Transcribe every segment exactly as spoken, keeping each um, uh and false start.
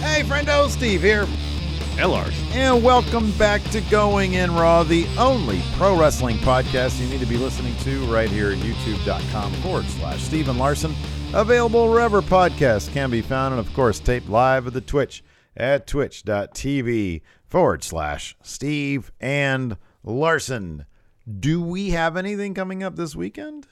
Hey, friendo, Steve here. L R. And welcome back to Going In Raw, the only pro wrestling podcast you need to be listening to right here at youtube.com forward slash Stephen Larson. Available wherever podcasts can be found, and of course, taped live at the Twitch at twitch.tv forward slash Steve and Larson. Do we have anything coming up this weekend?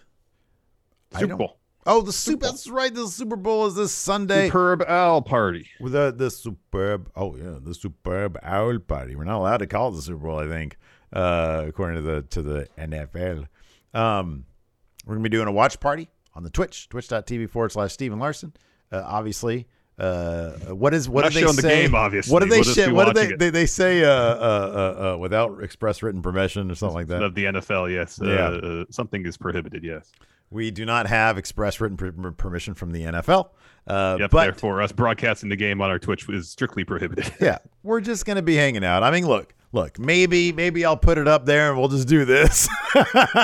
Super Bowl. Oh, the Super, Super Bowl. That's right. The Super Bowl is this Sunday. Superb Owl Party. With the, the Superb, oh yeah, the Superb Owl Party. We're not allowed to call it the Super Bowl, I think, uh, according to the to the N F L. Um, we're going to be doing a watch party on the Twitch, twitch.tv forward slash Stephen Larson. Uh, obviously. Uh, what is, what do they say? The game, obviously. What do they we'll say? What do they, they, they say, uh, uh, uh, uh, without express written permission or something like that? Of the N F L, yes. Uh, yeah. Uh, something is prohibited, yes. We do not have express written per- permission from the N F L. Uh, yep, but therefore, us broadcasting the game on our Twitch is strictly prohibited. Yeah, we're just going to be hanging out. I mean, look, look, maybe maybe I'll put it up there and we'll just do this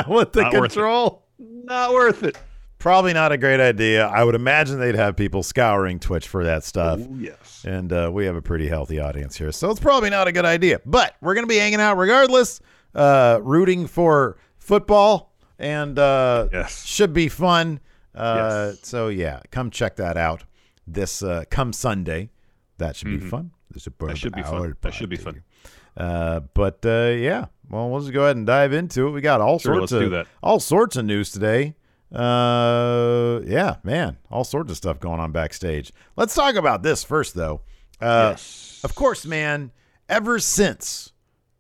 with the not control. Worth not worth it. Probably not a great idea. I would imagine they'd have people scouring Twitch for that stuff. Ooh, yes. And uh, we have a pretty healthy audience here, so it's probably not a good idea. But we're going to be hanging out regardless, uh, rooting for football. And uh, yes. Should be fun. Uh, yes. So, yeah, come check that out this uh, come Sunday. That should mm-hmm. be fun. That should be fun. That should be fun. Uh, but, uh, yeah, well, we'll just go ahead and dive into it. We got all, sure, sorts, of, all sorts of news today. Uh, yeah, man, all sorts of stuff going on backstage. Let's talk about this first, though. Uh, yes. Of course, man, ever since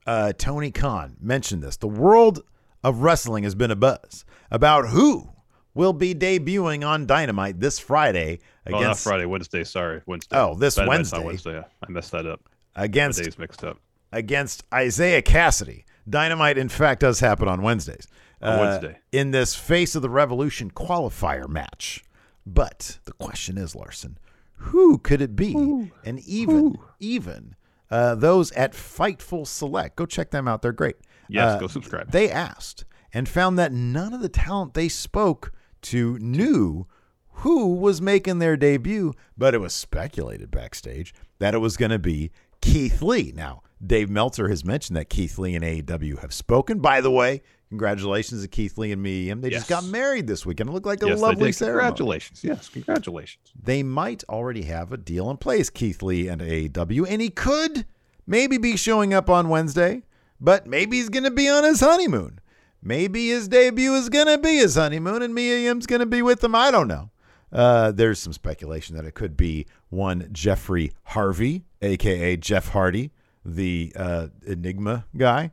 uh, Tony Khan mentioned this, the world of wrestling has been a buzz about who will be debuting on Dynamite this Friday against oh, not Friday, Wednesday, sorry, Wednesday. Oh, this Dynamite's Wednesday. Wednesday. Yeah. I messed that up. Against My days mixed up. Against Isaiah Cassidy. Dynamite, in fact, does happen on Wednesdays. On uh, Wednesday. In this Face of the Revolution qualifier match. But the question is, Larson, who could it be? Ooh. And even Ooh. even uh, those at Fightful Select, go check them out. They're great. Yes, uh, go subscribe. They asked and found that none of the talent they spoke to knew who was making their debut, but it was speculated backstage that it was going to be Keith Lee. Now, Dave Meltzer has mentioned that Keith Lee and A E W have spoken. By the way, congratulations to Keith Lee and Miem. They yes. just got married this weekend. It looked like a yes, lovely ceremony. Congratulations. Yes, congratulations. They might already have a deal in place, Keith Lee and A E W, and he could maybe be showing up on Wednesday. But maybe he's going to be on his honeymoon. Maybe his debut is going to be his honeymoon and Mia's going to be with him. I don't know. Uh, there's some speculation that it could be one Jeffrey Harvey, a k a. Jeff Hardy, the uh, Enigma guy.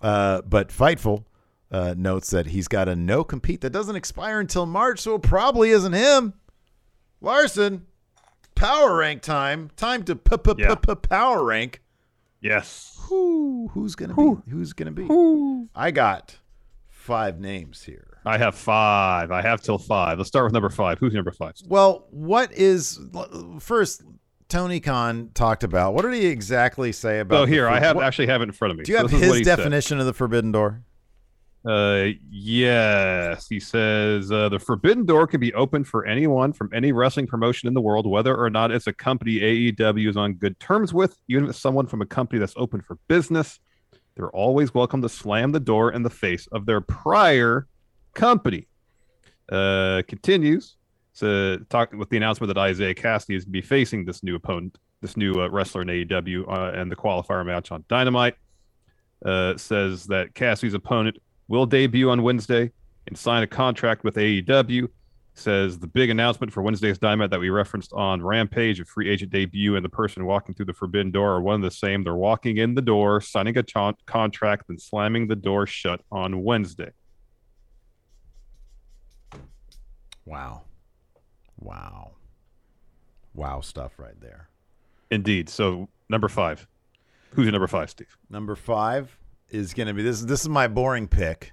Uh, but Fightful uh, notes that he's got a no-compete that doesn't expire until March, so it probably isn't him. Larson, power rank time. Time to power rank. Yes. Who, who's gonna Who? be? Who's gonna be? Who? I got five names here. I have five. I have till five. Let's start with number five. Who's number five? Well, what is first? Tony Khan talked about. What did he exactly say about? Oh, here I have what, actually have it in front of me. Do you so have his definition said. of the Forbidden Door? Uh, yes. He says uh, the Forbidden Door can be opened for anyone from any wrestling promotion in the world, whether or not it's a company A E W is on good terms with, even if it's someone from a company that's open for business. They're always welcome to slam the door in the face of their prior company. uh, continues to talk with the announcement that Isaiah Cassidy is going to be facing this new opponent, this new uh, wrestler in A E W, uh, and the qualifier match on Dynamite. Uh, says that Cassidy's opponent will debut on Wednesday and sign a contract with A E W. Says the big announcement for Wednesday's Dynamite that we referenced on Rampage, a free agent debut, and the person walking through the forbidden door are one and the same. They're walking in the door, signing a con- contract, and slamming the door shut on Wednesday. Wow. Wow. Wow stuff right there. Indeed. So, number five. Who's your number five, Steve? Number five is going to be this. This is my boring pick.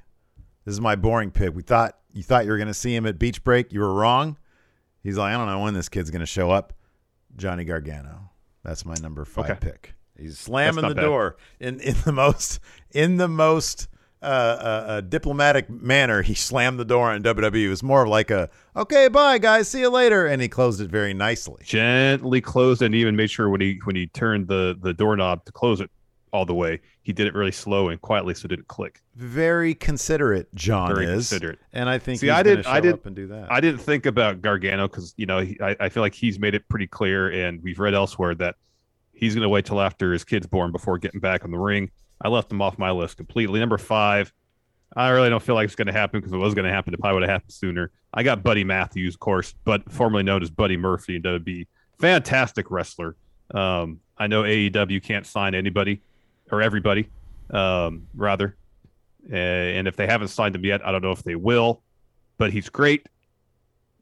This is my boring pick. We thought you thought you were going to see him at Beach Break. You were wrong. He's like, I don't know when this kid's going to show up. Johnny Gargano. That's my number five okay. pick. He's slamming the bad. door in, in the most in the most uh, uh, uh, diplomatic manner. He slammed the door on W W E. It was more like a okay, bye guys, see you later, and he closed it very nicely. Gently closed, and even made sure when he when he turned the the doorknob to close it all the way, he did it really slow and quietly, so it didn't click. Very considerate, John Very is. Considerate. And I think See, he's going to show I did, up and do that. I didn't think about Gargano because, you know, he, I, I feel like he's made it pretty clear, and we've read elsewhere that he's going to wait till after his kid's born before getting back on the ring. I left him off my list completely. Number five, I really don't feel like it's going to happen because if it was going to happen, it probably would have happened sooner. I got Buddy Matthews, of course, but formerly known as Buddy Murphy, and that would be a fantastic wrestler. Um, I know A E W can't sign anybody. Or everybody, um, rather. Uh, and if they haven't signed him yet, I don't know if they will. But he's great.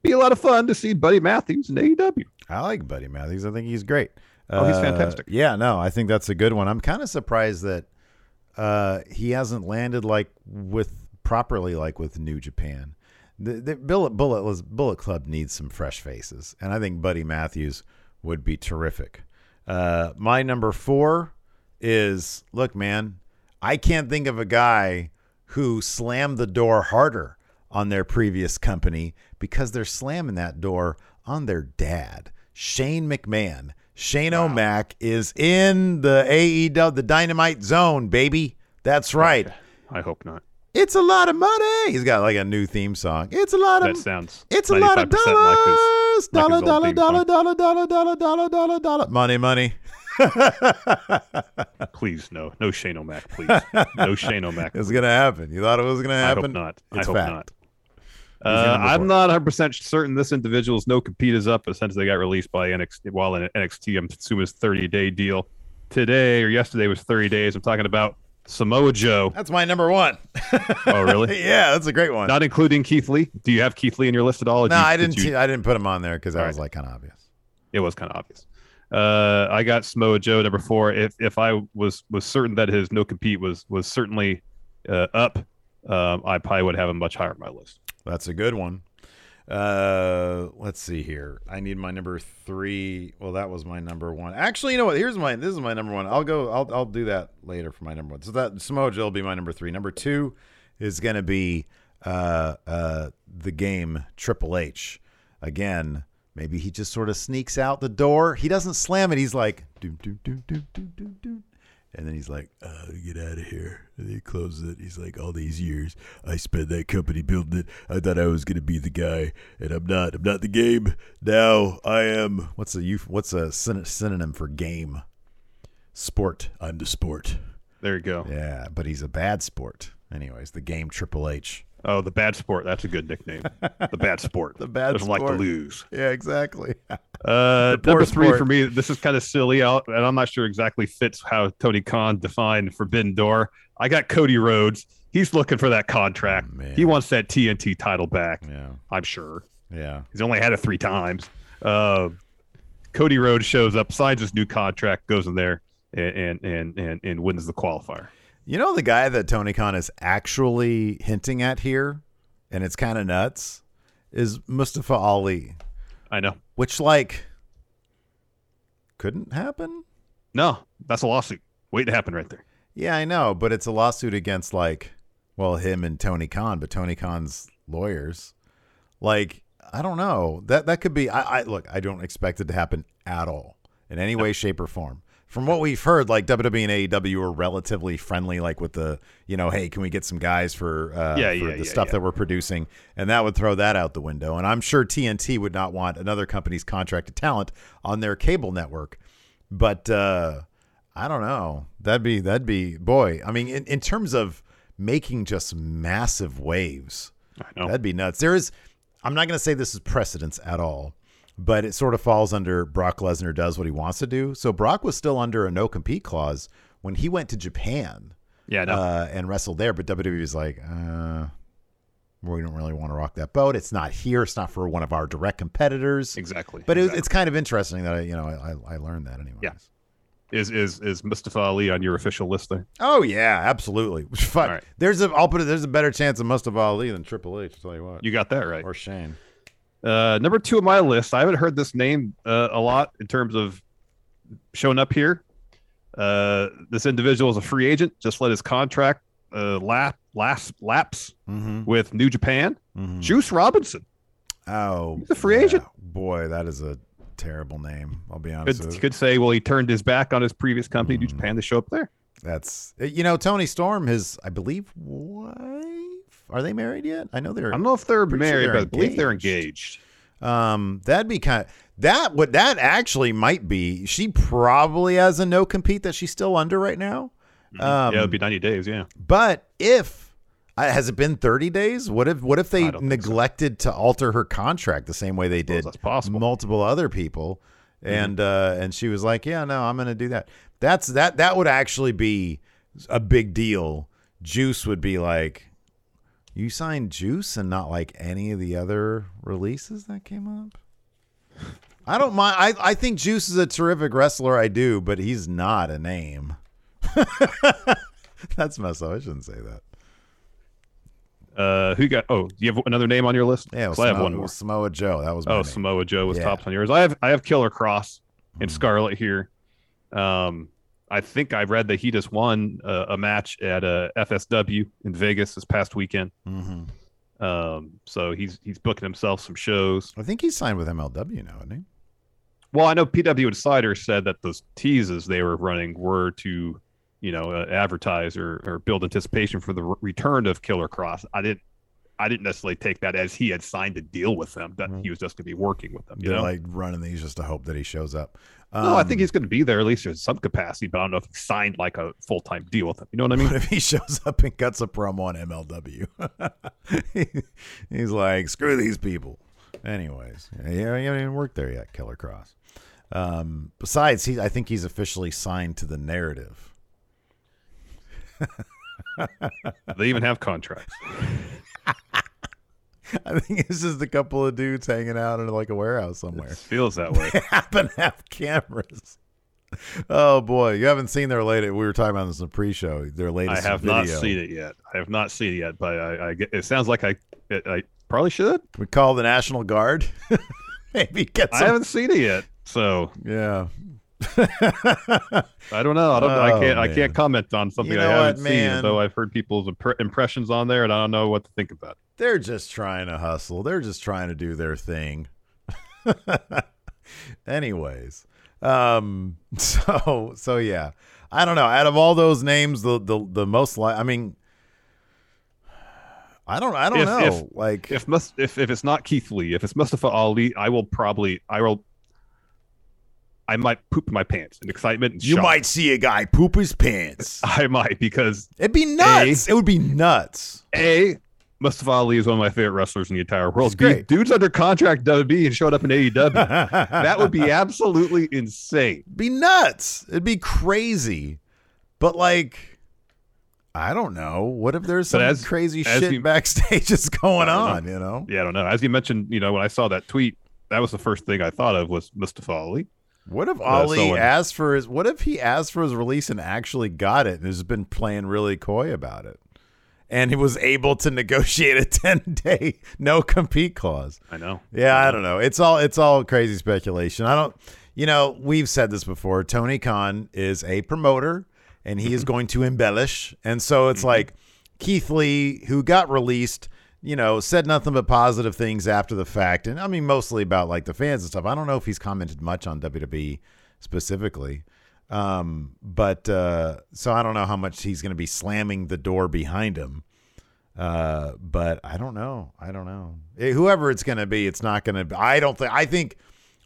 Be a lot of fun to see Buddy Matthews in A E W. I like Buddy Matthews. I think he's great. Oh, uh, he's fantastic. Yeah, no, I think that's a good one. I'm kind of surprised that uh, he hasn't landed like with properly like with New Japan. The, the Bullet Bullet Bullet Club needs some fresh faces, and I think Buddy Matthews would be terrific. Uh, my number four. Is look, man, I can't think of a guy who slammed the door harder on their previous company because they're slamming that door on their dad, Shane McMahon. Shane wow. O'Mac is in the A E W, the Dynamite Zone, baby. That's right. Okay. I hope not. It's a lot of money. He's got like a new theme song. It's a lot of. That sounds. It's a lot of dollars. Like his, dollar, like dollar, dollar, dollar, dollar, dollar, dollar, dollar, dollar. Money, money. Please no, no Shane O'Mac, please no Shane O'Mac. It's gonna happen. You thought it was gonna happen? I hope not. It's I hope fact. not. Uh, I'm not one hundred percent certain this individual's no compete is up, but since they got released by N X T, while in N X T, I'm assuming his thirty day deal today or yesterday was thirty days. I'm talking about Samoa Joe. That's my number one. Oh, really? Yeah, that's a great one. Not including Keith Lee. Do you have Keith Lee in your list at all? No, you, I didn't. Did you... I didn't put him on there because that all was right. like kind of obvious. It was kind of obvious. Uh, I got Samoa Joe number four. If if I was, was certain that his no compete was was certainly uh, up, um, I probably would have him much higher on my list. That's a good one. Uh, let's see here. I need my number three. Well, that was my number one. Actually, you know what? Here's my this is my number one. I'll go. I'll I'll do that later for my number one. So that Samoa Joe will be my number three. Number two is going to be uh uh the game Triple H again. Maybe he just sort of sneaks out the door. He doesn't slam it. He's like, do, do, do, do, do, do, do. And then he's like, uh, get out of here. And he closes it. He's like, all these years I spent that company building it. I thought I was going to be the guy, and I'm not. I'm not the game. Now I am. What's a what's a synonym for game? Sport. I'm the sport. There you go. Yeah, but he's a bad sport. Anyways, the game Triple H. Oh, the bad sport. That's a good nickname. The bad sport. The bad Doesn't sport. Doesn't like to lose. Yeah, exactly. uh, number three sport. For me, this is kind of silly, I'll, and I'm not sure exactly fits how Tony Khan defined Forbidden Door. I got Cody Rhodes. He's looking for that contract. Oh, he wants that T N T title back, yeah. I'm sure. Yeah, he's only had it three times. Uh, Cody Rhodes shows up, signs his new contract, goes in there, and and and, and wins the qualifier. You know the guy that Tony Khan is actually hinting at here, and it's kind of nuts, is Mustafa Ali. I know. Which, like, couldn't happen? No, that's a lawsuit. Wait to happen right there. Yeah, I know, but it's a lawsuit against, like, well, him and Tony Khan, but Tony Khan's lawyers. Like, I don't know. That that could be, I, I look, I don't expect it to happen at all in any no. way, shape, or form. from what we've heard, like W W E and A E W are relatively friendly, like with the, you know, hey, can we get some guys for, uh, yeah, for yeah, the yeah, stuff yeah. that we're producing? And that would throw that out the window. And I'm sure T N T would not want another company's contracted talent on their cable network. But uh, I don't know. That'd be that'd be boy. I mean, in, in terms of making just massive waves, I know. That'd be nuts. There is. I'm not going to say this is precedence at all, but it sort of falls under Brock Lesnar does what he wants to do. So Brock was still under a no-compete clause when he went to Japan yeah, no. uh, and wrestled there. But W W E was like, uh, we don't really want to rock that boat. It's not here. It's not for one of our direct competitors. Exactly. But it, exactly. it's kind of interesting that I, you know, I, I learned that anyways. Yeah. Is is is Mustafa Ali on your official list there? Oh yeah, absolutely. Fuck. Right. There's a I'll put it. There's a better chance of Mustafa Ali than Triple H. I'll tell you what. You got that right. Or Shane. Uh, number two on my list. I haven't heard this name uh, a lot in terms of showing up here. Uh, this individual is a free agent. Just let his contract uh, lap lapse lapse mm-hmm. with New Japan. Mm-hmm. Juice Robinson. Oh, he's a free yeah. agent. Boy, that is a. terrible name. I'll be honest. Could, with you could say, well, he turned his back on his previous company, mm. New Japan, to show up there. That's you know, Tony Storm, his I believe wife. Are they married yet? I know they're. I don't know if they're married, sure they're but engaged. I believe they're engaged. Um, that'd be kind of that. What that actually might be. She probably has a no compete that she's still under right now. Mm-hmm. Um, yeah, it'd be ninety days. Yeah, but if. Has it been thirty days? What if what if they neglected so. to alter her contract the same way they did multiple other people? Mm-hmm. And uh, and she was like, yeah, no, I'm going to do that. That's that. That would actually be a big deal. Juice would be like, you signed Juice and not like any of the other releases that came up. I don't mind. I, I think Juice is a terrific wrestler. I do. But he's not a name. That's messed up. I shouldn't say that. Uh, who got? Oh, do you have another name on your list? Yeah, Samo- I have one more. Samoa Joe. That was my oh, name. Samoa Joe was yeah. tops on yours. I have I have Killer Kross and mm. Scarlet here. Um, I think I read that he just won uh, a match at uh, F S W in Vegas this past weekend. Mm-hmm. Um, so he's he's booking himself some shows. I think he's signed with M L W now, isn't he? Well, I know P W Insider said that those teases they were running were to. You know, uh, advertise or, or build anticipation for the re- return of Killer Kross. I didn't, I didn't necessarily take that as he had signed a deal with them that mm-hmm. he was just going to be working with them. You They're know, like running these just to hope that he shows up. Um, no, I think he's going to be there at least in some capacity, but I don't know if he signed like a full time deal with them. You know what I mean? What if he shows up and cuts a promo on M L W? he, he's like, screw these people. Anyways, yeah, he hasn't even worked there yet, Killer Kross. Um, besides, he, I think he's officially signed to the narrative. They even have contracts. I think it's just a couple of dudes hanging out in like a warehouse somewhere. It feels that way. They happen to have cameras. Oh boy, you haven't seen their latest. We were talking about this in the pre-show. Their latest. I have video. not seen it yet. I have not seen it yet, but I, I get, it sounds like I, it, I probably should. We call the National Guard. Maybe get. Some... I haven't seen it yet, so yeah. I don't know. I don't. Oh, I can't. Man. I can't comment on something you know I haven't what, seen. Though I've heard people's imp- impressions on there, and I don't know what to think about it. They're just trying to hustle. They're just trying to do their thing. Anyways, um, so so yeah, I don't know. Out of all those names, the the the most like. I mean, I don't. I don't if, know. If, like if must if if it's not Keith Lee, if it's Mustafa Ali, I will probably. I will. I might poop my pants in excitement. And you shock. Might see a guy poop his pants. I might because it'd be nuts. A, it would be nuts. A, Mustafa Ali is one of my favorite wrestlers in the entire world. Great. B, dude's under contract W W E and showed up in A E W. That would be absolutely insane. Be nuts. It'd be crazy. But like, I don't know. What if there's some as, crazy as shit we, backstage that's going on? Know. You know? Yeah, I don't know. As you mentioned, you know, when I saw that tweet, that was the first thing I thought of was Mustafa Ali. What if Ali uh, asked for his? What if he asked for his release and actually got it, and has been playing really coy about it, and he was able to negotiate a ten-day no-compete clause? I know. Yeah, I, know. I don't know. It's all it's all crazy speculation. I don't. You know, we've said this before. Tony Khan is a promoter, and he is going to embellish, and so it's like Keith Lee, who got released. You know, said nothing but positive things after the fact. And I mean, mostly about like the fans and stuff. I don't know if he's commented much on W W E specifically. Um, but uh, so I don't know how much he's going to be slamming the door behind him. Uh, but I don't know. I don't know. It, whoever it's going to be, it's not going to. I don't think. I think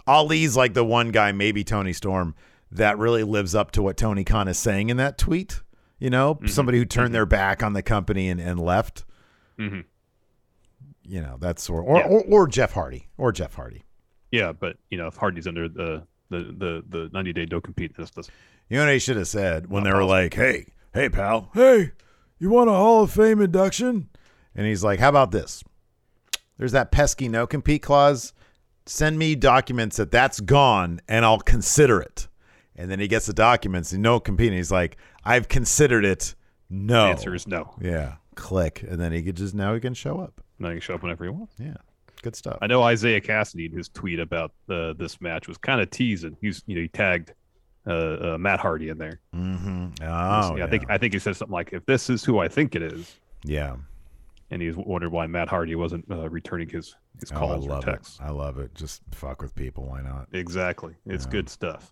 Ali's like the one guy, maybe Tony Storm, that really lives up to what Tony Khan is saying in that tweet. You know, mm-hmm. somebody who turned mm-hmm. their back on the company and, and left. Mm-hmm. You know, that's or or, yeah. or or Jeff Hardy or Jeff Hardy. Yeah, but you know, if Hardy's under the the the ninety day don't compete, that's, that's you know what I should have said when they were possible. Like, hey, hey, pal, hey, you want a Hall of Fame induction? And he's like, how about this? There's that pesky no compete clause. Send me documents that that's gone, and I'll consider it. And then he gets the documents and no competing. He's like, I've considered it. No, the answer is no. Yeah, click, and then he could just now he can show up. Now you can show up whenever you want. Yeah. Good stuff. I know Isaiah Cassidy in his tweet about uh, this match was kind of teasing. He's, you know, he tagged uh, uh, Matt Hardy in there. Mm-hmm. Oh, yeah, yeah. I think I think he said something like, "If this is who I think it is." Yeah. And he's wondered why Matt Hardy wasn't uh, returning his his oh, calls or texts. I love it. Just fuck with people. Why not? Exactly. It's yeah. good stuff.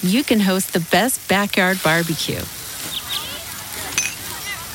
You can host the best backyard barbecue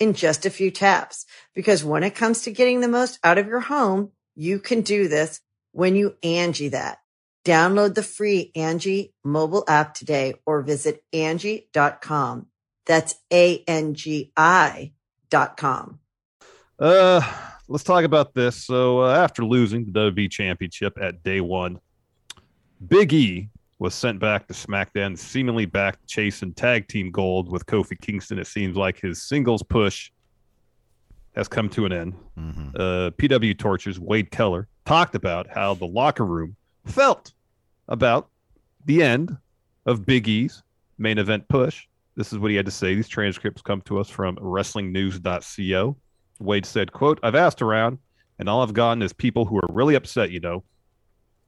in just a few taps. Because when it comes to getting the most out of your home, you can do this when you Angie that. Download the free Angie mobile app today or visit Angie dot com. That's A N G I dot com. Uh, let's talk about this. So uh, after losing the W W E Championship at Day One, Big E was sent back to SmackDown, seemingly back chasing tag team gold with Kofi Kingston. It seems like his singles push has come to an end. Mm-hmm. Uh, P W Torch's Wade Keller talked about how the locker room felt about the end of Big E's main event push. This is what he had to say. These transcripts come to us from wrestling news dot co. Wade said, quote, "I've asked around, and all I've gotten is people who are really upset, you know,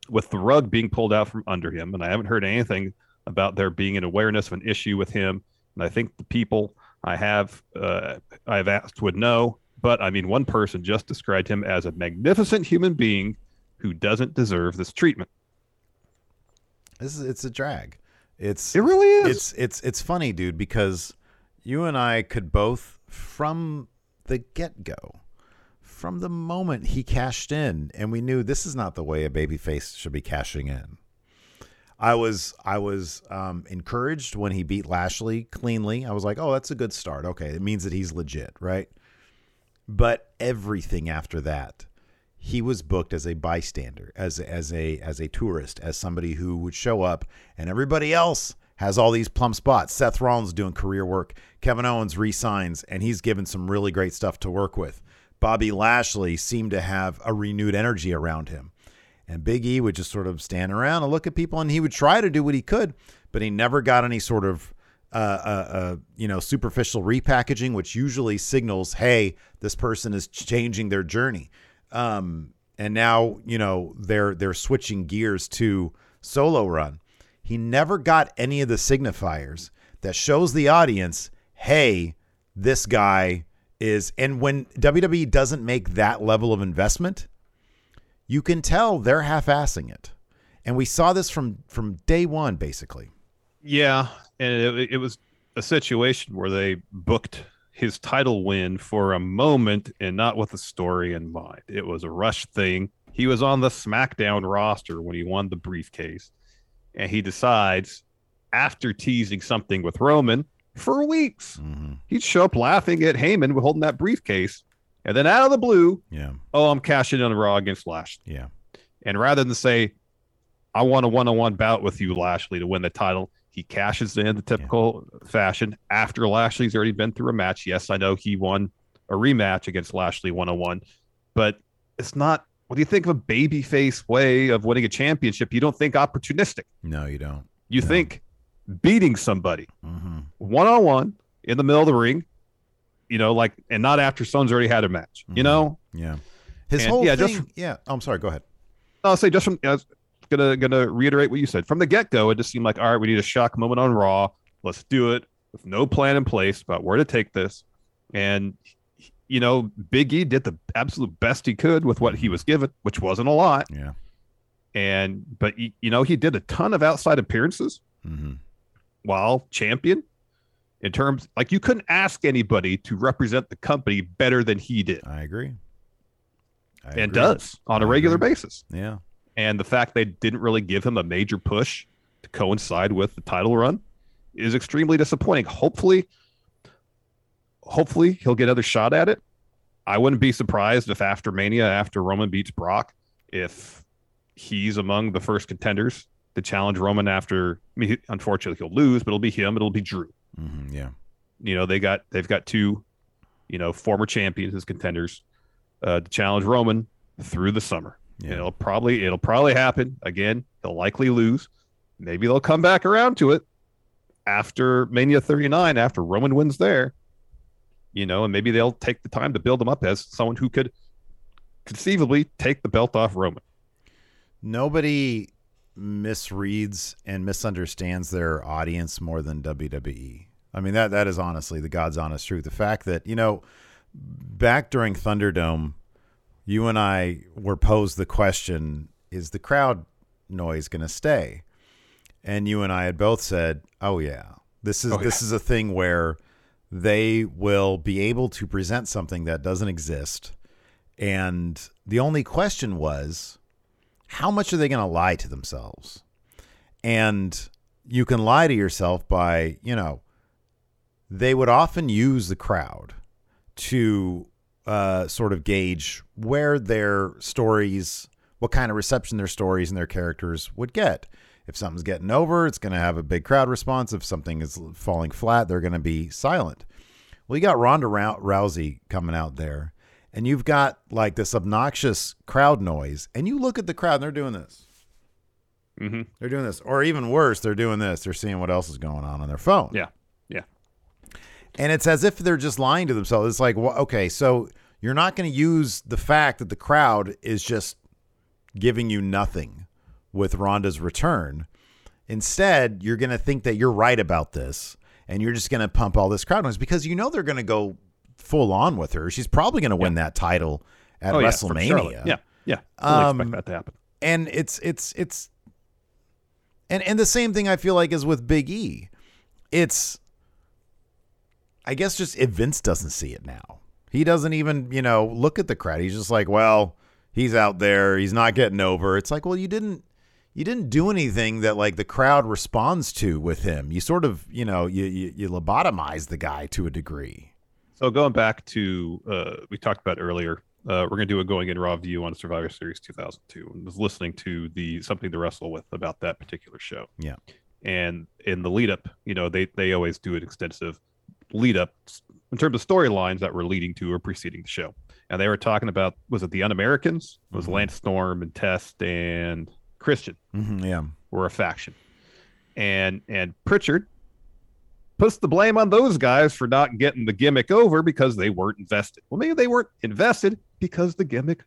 with the rug being pulled out from under him. And I haven't heard anything about there being an awareness of an issue with him. And I think the people I have, uh, I've asked would know, but I mean, one person just described him as a magnificent human being who doesn't deserve this treatment." This is, it's a drag. It's, it really is. It's, it's, it's funny, dude, because you and I could both from the get go, from the moment he cashed in, and we knew this is not the way a babyface should be cashing in. I was I was um, encouraged when he beat Lashley cleanly. I was like, oh, that's a good start. Okay, it means that he's legit, right? But everything after that, he was booked as a bystander, as as a as a tourist, as somebody who would show up, and everybody else has all these plumb spots. Seth Rollins doing career work. Kevin Owens re-signs, and he's given some really great stuff to work with. Bobby Lashley seemed to have a renewed energy around him. And Big E would just sort of stand around and look at people, and he would try to do what he could, but he never got any sort of uh, uh, uh, you know, superficial repackaging, which usually signals, hey, this person is changing their journey. Um, and now, you know, they're they're switching gears to solo run. He never got any of the signifiers that shows the audience, hey, this guy is, and when W W E doesn't make that level of investment, you can tell they're half-assing it. And we saw this from, from day one, basically. Yeah, and it, it was a situation where they booked his title win for a moment and not with a story in mind. It was a rush thing. He was on the SmackDown roster when he won the briefcase, and he decides, after teasing something with Roman for weeks, mm-hmm. he'd show up laughing at Heyman holding that briefcase, and then out of the blue, yeah, oh, I'm cashing in on Raw against Lashley. Yeah, and rather than say, I want a one-on-one bout with you, Lashley, to win the title, he cashes in the typical yeah. fashion after Lashley's already been through a match. Yes, I know he won a rematch against Lashley one-on-one, but it's not, what do you think of a babyface way of winning a championship? You don't think opportunistic. No, you don't. You no. think beating somebody mm-hmm. one-on-one in the middle of the ring, you know, like, and not after someone's already had a match, mm-hmm. you know? Yeah. His and, whole yeah, thing. Just from, yeah. Oh, I'm sorry. Go ahead. I'll say just from, I was gonna, gonna reiterate what you said from the get-go. It just seemed like, all right, we need a shock moment on Raw. Let's do it with no plan in place about where to take this. And, you know, Big E did the absolute best he could with what he was given, which wasn't a lot. Yeah. And, but he, you know, he did a ton of outside appearances mm-hmm. while champion. In terms, like, you couldn't ask anybody to represent the company better than he did. I agree. I and agree. does on I a regular agree. basis. Yeah. And the fact they didn't really give him a major push to coincide with the title run is extremely disappointing. Hopefully, hopefully he'll get another shot at it. I wouldn't be surprised if after Mania, after Roman beats Brock, if he's among the first contenders to challenge Roman after, I mean, unfortunately he'll lose, but it'll be him, it'll be Drew. Mm-hmm, yeah, you know, they got they've got two, you know, former champions as contenders uh, to challenge Roman through the summer. Yeah. It'll probably it'll probably happen again. He'll likely lose. Maybe they'll come back around to it after Mania thirty-nine, after Roman wins there. You know, and maybe they'll take the time to build him up as someone who could conceivably take the belt off Roman. Nobody misreads and misunderstands their audience more than W W E. I mean, that that is honestly the God's honest truth. The fact that, you know, back during Thunderdome, you and I were posed the question, is the crowd noise going to stay? And you and I had both said, oh yeah, this is, oh, this yeah. is a thing where they will be able to present something that doesn't exist. And the only question was, how much are they going to lie to themselves? And you can lie to yourself by, you know, they would often use the crowd to uh, sort of gauge where their stories, what kind of reception their stories and their characters would get. If something's getting over, it's going to have a big crowd response. If something is falling flat, they're going to be silent. Well, you got Ronda Rousey coming out there, and you've got like this obnoxious crowd noise, and you look at the crowd and they're doing this. Mm-hmm. They're doing this. Or even worse, they're doing this. They're seeing what else is going on on their phone. Yeah. Yeah. And it's as if they're just lying to themselves. It's like, well, okay, so you're not going to use the fact that the crowd is just giving you nothing with Ronda's return. Instead, you're going to think that you're right about this, and you're just going to pump all this crowd noise because you know they're going to go full on with her. She's probably going to win yeah. that title at oh, WrestleMania. Yeah, yeah. I yeah. um, expect that to happen. And it's it's it's and and the same thing I feel like is with Big E. It's I guess just if Vince doesn't see it now. He doesn't even, you know, look at the crowd. He's just like, well, he's out there. He's not getting over. It's like, well, you didn't you didn't do anything that like the crowd responds to with him. You sort of, you know, you you, you lobotomize the guy to a degree. So going back to, uh, we talked about earlier, uh, we're going to do a Going In Raw view on Survivor Series two thousand two. I was listening to the Something to Wrestle With about that particular show. Yeah. And in the lead up, you know, they, they always do an extensive lead up in terms of storylines that were leading to or preceding the show. And they were talking about, was it the Un-Americans? It was mm-hmm. Lance Storm and Test and Christian mm-hmm, yeah. were a faction. And and Pritchard puts the blame on those guys for not getting the gimmick over because they weren't invested. Well, maybe they weren't invested because the gimmick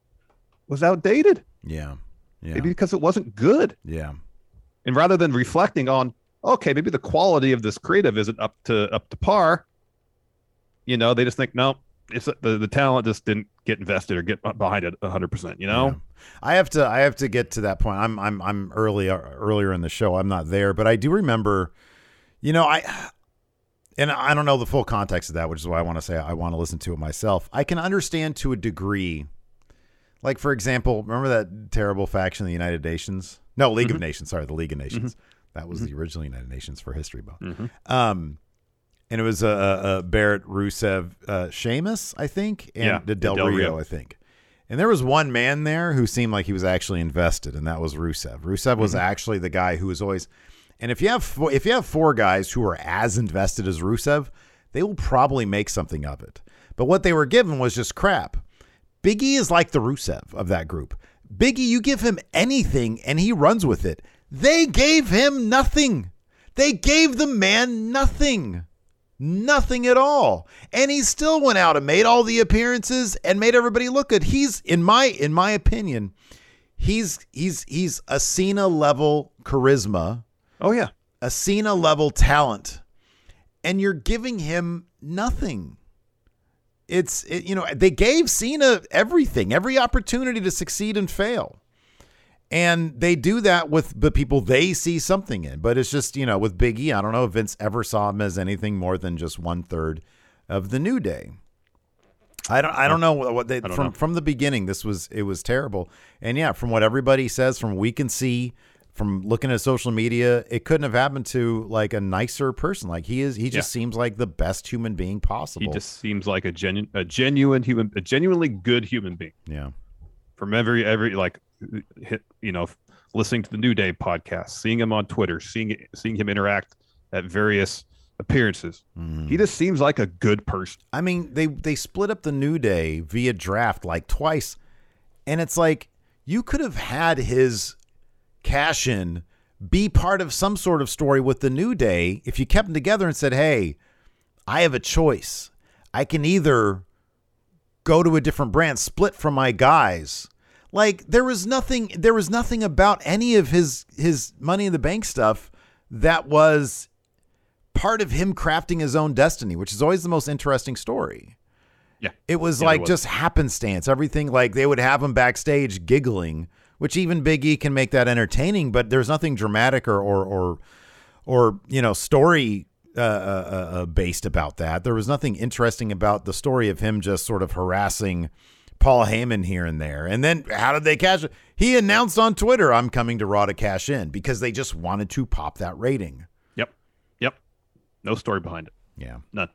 was outdated. Yeah. yeah. Maybe because it wasn't good. Yeah. And rather than reflecting on, okay, maybe the quality of this creative isn't up to up to par, you know, they just think, no, it's the, the talent just didn't get invested or get behind it one hundred percent, you know? Yeah. I have to I have to get to that point. I'm I'm I'm early earlier in the show. I'm not there, but I do remember, you know, I and I don't know the full context of that, which is why I want to say I want to listen to it myself. I can understand to a degree. Like, for example, remember that terrible faction, the United Nations? No, League mm-hmm. of Nations. Sorry, the League of Nations. Mm-hmm. That was mm-hmm. the original United Nations for history book. Mm-hmm. Um, and it was a uh, uh, Barrett, Rusev, uh, Sheamus, I think, and yeah, Del, Del Rio, Rio, I think. And there was one man there who seemed like he was actually invested, and that was Rusev. Rusev was mm-hmm. actually the guy who was always. And if you have four, if you have four guys who are as invested as Rusev, they will probably make something of it. But what they were given was just crap. Big E is like the Rusev of that group. Big E, you give him anything and he runs with it. They gave him nothing. They gave the man nothing. Nothing at all. And he still went out and made all the appearances and made everybody look good. He's in my in my opinion, he's he's he's a Cena level charisma. Oh yeah. A Cena level talent. And you're giving him nothing. It's, it, you know, they gave Cena everything, every opportunity to succeed and fail. And they do that with the people they see something in. But it's just, you know, with Big E, I don't know if Vince ever saw him as anything more than just one third of the New Day. I don't I don't know what they from, know. from the beginning. This was it was terrible. And yeah, from what everybody says, from what we can see, from looking at social media, it couldn't have happened to like a nicer person. Like he is, he just yeah. seems like the best human being possible. He just seems like a genuine, a genuine human, a genuinely good human being. Yeah. From every, every, like, you know, listening to the New Day podcast, seeing him on Twitter, seeing, seeing him interact at various appearances. Mm. He just seems like a good person. I mean, they, they split up the New Day via draft like twice. And it's like, you could have had his cash in, be part of some sort of story with the New Day if you kept them together and said, hey, I have a choice. I can either go to a different brand, split from my guys. Like there was nothing, there was nothing about any of his, his Money in the Bank stuff that was part of him crafting his own destiny, which is always the most interesting story. Yeah. It was yeah, like it was. just happenstance, everything. Like they would have him backstage giggling, which even Big E can make that entertaining, but there's nothing dramatic or, or, or, or you know, story uh, uh, uh, based about that. There was nothing interesting about the story of him just sort of harassing Paul Heyman here and there. And then how did they cash it? He announced on Twitter, I'm coming to Raw to cash in, because they just wanted to pop that rating. Yep. Yep. No story behind it. Yeah. None.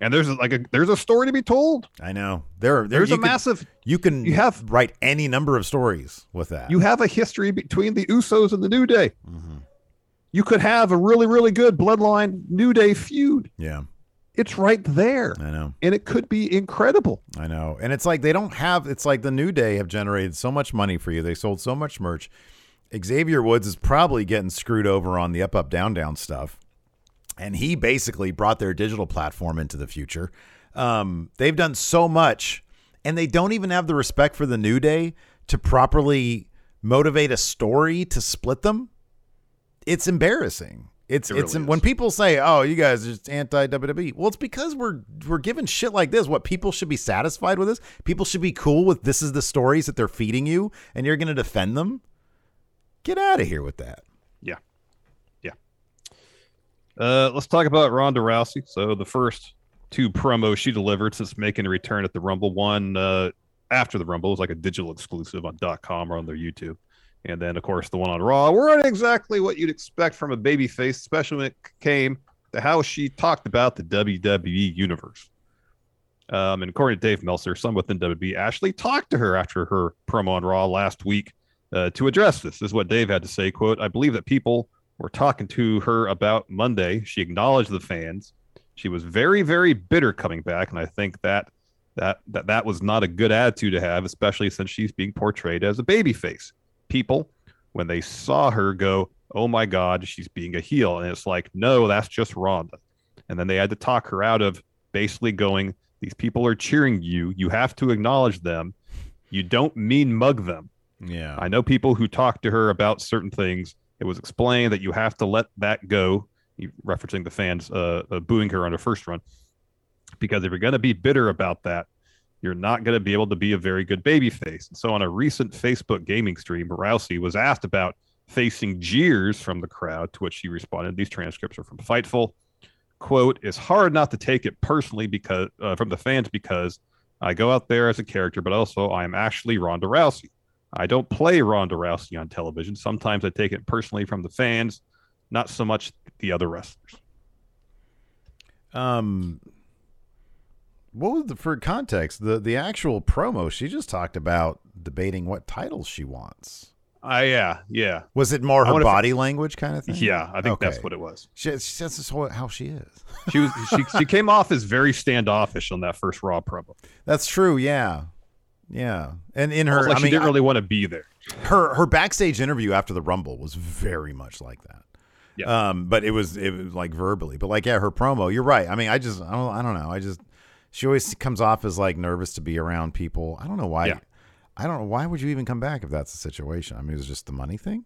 And there's like a there's a story to be told. I know there, there there's a can, massive you can you have write any number of stories with that. You have a history between the Usos and the New Day. Mm-hmm. You could have a really, really good Bloodline New Day feud. Yeah, it's right there. I know, and it could be incredible. I know, and it's like they don't have. It's like the New Day have generated so much money for you. They sold so much merch. Xavier Woods is probably getting screwed over on the up, up, down, down stuff. And he basically brought their digital platform into the future. Um, they've done so much, and they don't even have the respect for the New Day to properly motivate a story to split them. It's embarrassing. It's it it's really when people say, "Oh, you guys are just anti-W W E." Well, it's because we're we're given shit like this. What people should be satisfied with this. People should be cool with this is the stories that they're feeding you, and you're going to defend them. Get out of here with that. Yeah. Uh, let's talk about Ronda Rousey. So the first two promos she delivered since making a return at the Rumble, one uh, after the Rumble, it was like a digital exclusive on .com or on their YouTube. And then, of course, the one on Raw weren't exactly what you'd expect from a babyface, especially when it came to how she talked about the W W E universe. Um, and according to Dave Meltzer, some within W W E actually talked to her after her promo on Raw last week uh, to address this. This is what Dave had to say, quote, "I believe that people we're talking to her about Monday. She acknowledged the fans. She was very, very bitter coming back, and I think that That, that that was not a good attitude to have, especially since she's being portrayed as a babyface. People, when they saw her, go, oh my God, she's being a heel. And it's like, no, that's just Ronda. And then they had to talk her out of basically going, these people are cheering you. You have to acknowledge them. You don't mean mug them. Yeah. I know people who talked to her about certain things. It was explained that you have to let that go, referencing the fans uh, uh, booing her on her first run. Because if you're going to be bitter about that, you're not going to be able to be a very good babyface. And so on a recent Facebook gaming stream, Rousey was asked about facing jeers from the crowd, to which she responded, these transcripts are from Fightful, quote, it's hard not to take it personally because uh, from the fans because I go out there as a character, but also I am actually Ronda Rousey. I don't play Ronda Rousey on television. Sometimes I take it personally from the fans, not so much the other wrestlers. Um... What was the, for context, the, the actual promo, she just talked about debating what titles she wants. Uh, yeah, yeah. Was it more her body it, language kind of thing? Yeah, I think okay. that's what it was. She, she, that's how she is. She was she, she came off as very standoffish on that first Raw promo. That's true, yeah. Yeah. And in her, like I she mean, didn't really I, want to be there. Her her backstage interview after the Rumble was very much like that. Yeah. Um, but it was it was like verbally. But like, yeah, her promo, you're right. I mean, I just I don't I don't know. I just She always comes off as like nervous to be around people. I don't know why. Yeah. I don't know why would you even come back if that's the situation. I mean, it was just the money thing.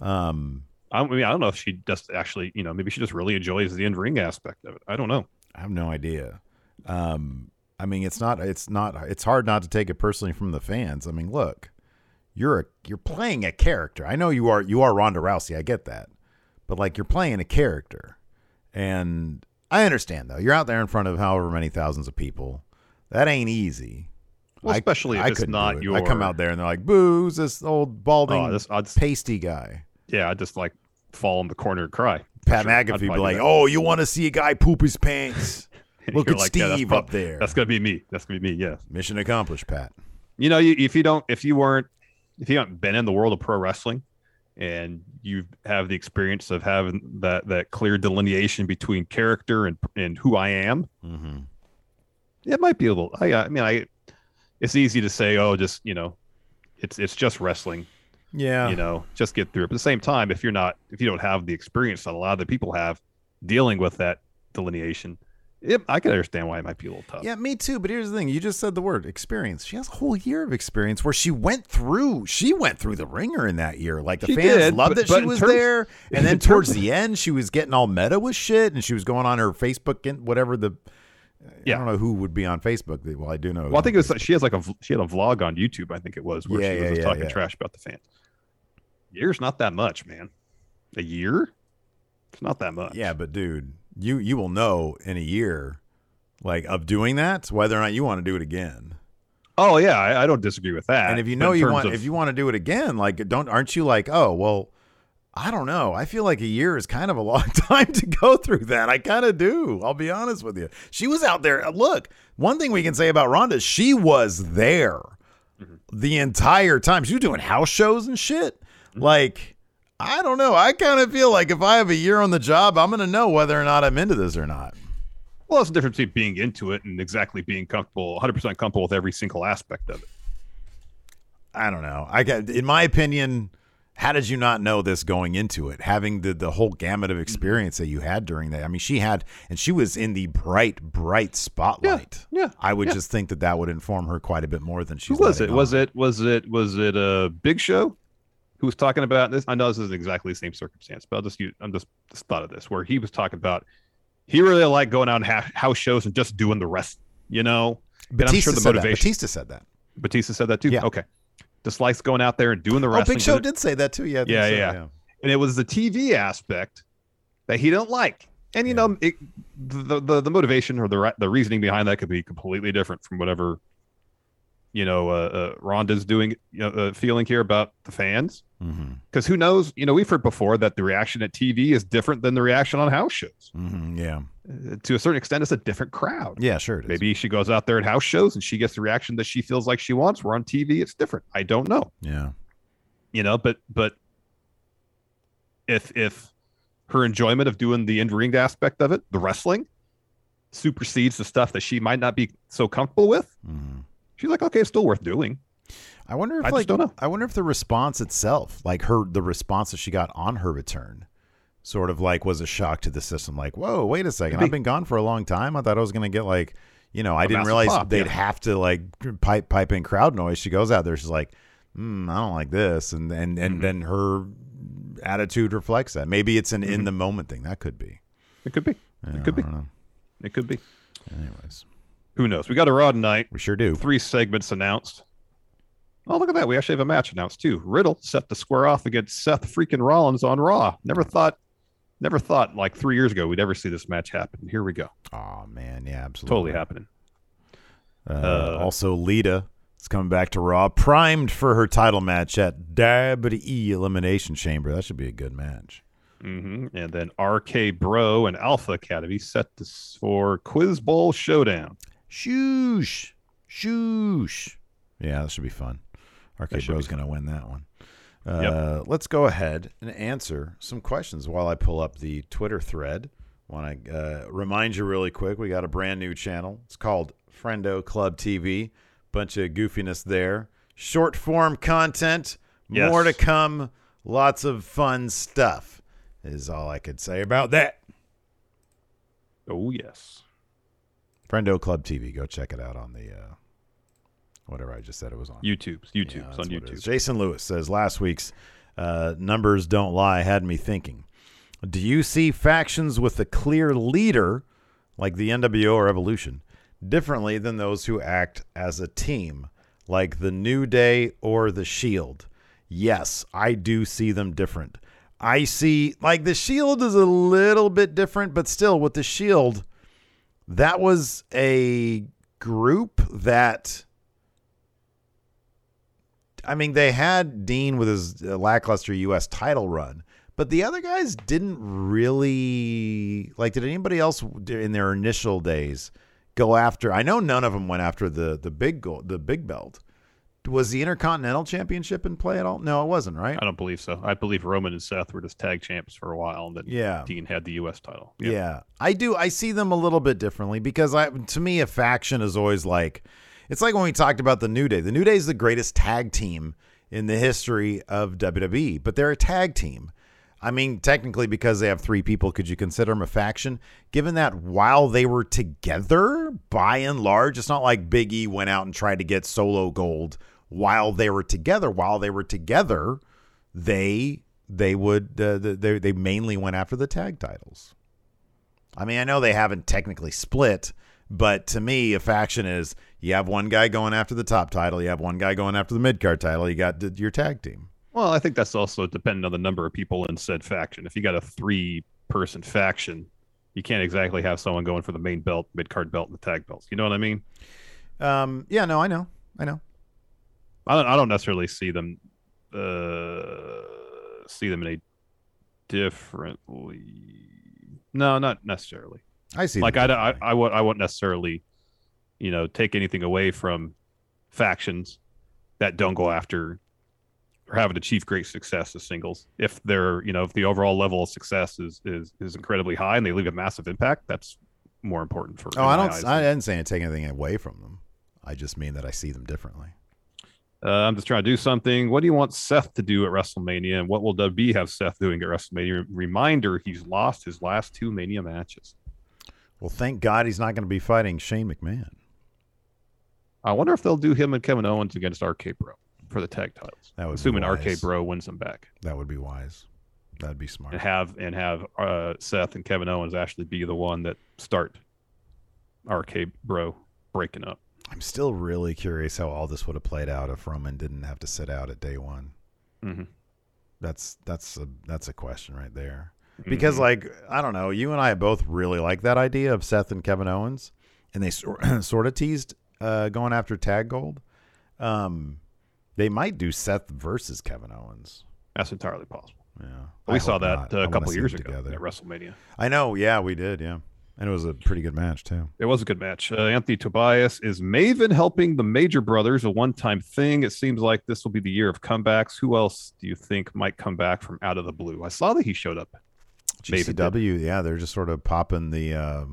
Um, I mean, I don't know if she just actually, you know, maybe she just really enjoys the in-ring aspect of it. I don't know. I have no idea. Um, I mean, it's not. It's not. It's hard not to take it personally from the fans. I mean, look, you're a, you're playing a character. I know you are. You are Ronda Rousey. I get that, but like you're playing a character, and. I understand, though. You're out there in front of however many thousands of people. That ain't easy. Well, I, especially if I it's not it. your... I come out there and they're like, boo's this old balding oh, this, just, pasty guy. Yeah, I just like fall in the corner and cry. Pat sure. McAfee be like, oh, you want to see a guy poop his pants? Look at like, Steve yeah, prob- up there. That's going to be me. That's going to be me, yeah. Mission accomplished, Pat. You know, you, if you don't, if you weren't, if you haven't been in the world of pro wrestling, and you have the experience of having that, that clear delineation between character and and who I am. Mm-hmm. It might be a little. I, I mean, I. It's easy to say, oh, just you know, it's it's just wrestling. Yeah, you know, just get through it. But at the same time, if you're not, if you don't have the experience that a lot of the people have dealing with that delineation, it, I can understand why it might be a little tough. Yeah, me too. But here's the thing: you just said the word experience. She has a whole year of experience where she went through. She went through the ringer in that year. Like the she fans did, loved but, that but she was terms, there, and then towards the end, she was getting all meta with shit, and she was going on her Facebook and whatever the. Yeah. I don't know who would be on Facebook. Well, I do know. Well, I think it was like, she has like a she had a vlog on YouTube. I think it was where yeah, she was yeah, just yeah, talking yeah. trash about the fans. A year's not that much, man. A year, it's not that much. Yeah, but dude. You you will know in a year, like, of doing that, whether or not you want to do it again. Oh yeah, I, I don't disagree with that. And if you know you want, of... if you want to do it again, like, don't aren't you like, oh well, I don't know. I feel like a year is kind of a long time to go through that. I kind of do. I'll be honest with you. She was out there. Look, one thing we can say about Ronda, she was there mm-hmm. the entire time. She was doing house shows and shit, mm-hmm. like. I don't know. I kind of feel like if I have a year on the job, I'm going to know whether or not I'm into this or not. Well, it's the difference between being into it and exactly being comfortable, one hundred percent comfortable with every single aspect of it. I don't know. I got, in my opinion, how did you not know this going into it? Having the, the whole gamut of experience that you had during that. I mean, she had, and she was in the bright, bright spotlight. Yeah, yeah I would yeah. just think that that would inform her quite a bit more than she's. Who was it? On. Was it? Was it? Was it a Big Show? Who was talking about this? I know this isn't exactly the same circumstance, but I'll just use, I'm just, just thought of this where he was talking about he really liked going out and house shows and just doing the rest, you know. And Batista I'm sure the said motivation. That. Batista said that. Batista said that too. Yeah. Okay. Just likes going out there and doing the rest. Oh, Big Show did say that too. Yeah. Yeah, so, yeah. Yeah. And it was the T V aspect that he didn't like, and you yeah. know, it, the, the the motivation or the the reasoning behind that could be completely different from whatever. You know, uh, uh, Ronda's doing, you know, uh, feeling here about the fans. Because mm-hmm. who knows? You know, we've heard before that the reaction at T V is different than the reaction on house shows. Mm-hmm, yeah. Uh, to a certain extent, it's a different crowd. Yeah, sure. It is. Maybe she goes out there at house shows and she gets the reaction that she feels like she wants. We're on T V. It's different. I don't know. Yeah. You know, but but if if her enjoyment of doing the in-ring aspect of it, the wrestling, supersedes the stuff that she might not be so comfortable with, mm-hmm. she's like, okay, it's still worth doing. I wonder if I like don't know. I wonder if the response itself, like her, the response that she got on her return, sort of like was a shock to the system. Like, whoa, wait a second, I've been gone for a long time. I thought I was gonna get like, you know, I didn't realize pop, they'd yeah. have to like pipe pipe in crowd noise. She goes out there, she's like, mm, I don't like this, and and and mm-hmm. then her attitude reflects that. Maybe it's an mm-hmm. in the moment thing. That could be. It could be. Yeah, it could be. Know. It could be. Anyways, who knows? We got a Raw tonight. We sure do. Three segments announced. Oh, look at that. We actually have a match announced, too. Riddle set to square off against Seth freaking Rollins on Raw. Never thought, never thought like three years ago we'd ever see this match happen. Here we go. Oh, man. Yeah, absolutely. Totally happening. Uh, uh, also, Lita is coming back to Raw, primed for her title match at W W E Elimination Chamber. That should be a good match. Mm-hmm. And then R K-Bro and Alpha Academy set this for Quiz Bowl Showdown. Shoosh. Shoosh. Yeah, that should be fun. R K-Bro's going to win that one. Uh, yep. Let's go ahead and answer some questions while I pull up the Twitter thread. Want to uh, remind you really quick, we got a brand new channel. It's called Friendo Club T V. Bunch of goofiness there. Short form content. Yes. More to come. Lots of fun stuff is all I could say about that. Oh, yes. Friendo Club T V. Go check it out on the... Uh, Whatever I just said it was on. YouTube's. YouTube's yeah, on YouTube. Jason Lewis says, last week's uh, numbers don't lie had me thinking. Do you see factions with a clear leader, like the N W O or Evolution, differently than those who act as a team, like the New Day or the Shield? Yes, I do see them different. I see, like, the Shield is a little bit different, but still, with the Shield, that was a group that... I mean, they had Dean with his lackluster U S title run, but the other guys didn't really like. Did anybody else in their initial days go after? I know none of them went after the the big gold, the big belt. Was the Intercontinental Championship in play at all? No, it wasn't, right? I don't believe so. I believe Roman and Seth were just tag champs for a while, and then yeah. Dean had the U S title. Yep. Yeah, I do. I see them a little bit differently because I, to me, a faction is always like. It's like when we talked about the New Day. The New Day is the greatest tag team in the history of W W E, but they're a tag team. I mean, technically, because they have three people, could you consider them a faction? Given that while they were together, by and large, it's not like Big E went out and tried to get solo gold while they were together. While they were together, they they would uh, they they mainly went after the tag titles. I mean, I know they haven't technically split. But to me, a faction is you have one guy going after the top title. You have one guy going after the mid-card title. You got d- your tag team. Well, I think that's also dependent on the number of people in said faction. If you got a three-person faction, you can't exactly have someone going for the main belt, mid-card belt, and the tag belts. You know what I mean? Um, yeah, no, I know. I know. I don't, I don't necessarily see them uh, see them in a differently. No, not necessarily. I see. Like I, I, I, won't, I won't necessarily, you know, take anything away from factions that don't go after or haven't achieved great success as singles. If they're, you know, if the overall level of success is is, is incredibly high and they leave a massive impact, that's more important for. Oh, I don't. I didn't say I take anything away from them. I just mean that I see them differently. Uh, I'm just trying to do something. What do you want Seth to do at WrestleMania, and what will W W E have Seth doing at WrestleMania? Reminder: he's lost his last two Mania matches. Well, thank God he's not going to be fighting Shane McMahon. I wonder if they'll do him and Kevin Owens against R K-Bro for the tag titles. That would Assuming be wise. R K-Bro wins them back. That would be wise. That would be smart. And have and have uh, Seth and Kevin Owens actually be the one that start R K-Bro breaking up. I'm still really curious how all this would have played out if Roman didn't have to sit out at Day One. Mm-hmm. That's that's a that's a question right there. Because, mm-hmm. like, I don't know, you and I both really like that idea of Seth and Kevin Owens, and they sort, sort of teased uh, going after tag gold. Um, they might do Seth versus Kevin Owens. That's entirely possible. Yeah, we I saw that uh, a couple years ago together. At WrestleMania. I know. Yeah, we did. Yeah. And it was a pretty good match, too. It was a good match. Uh, Anthony Tobias, is Maven helping the Major Brothers a one-time thing? It seems like this will be the year of comebacks. Who else do you think might come back from out of the blue? I saw that he showed up. G C W, yeah, they're just sort of popping the uh,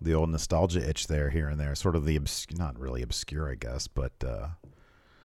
the old nostalgia itch there, here and there. Sort of the obs- not really obscure, I guess, but. Uh...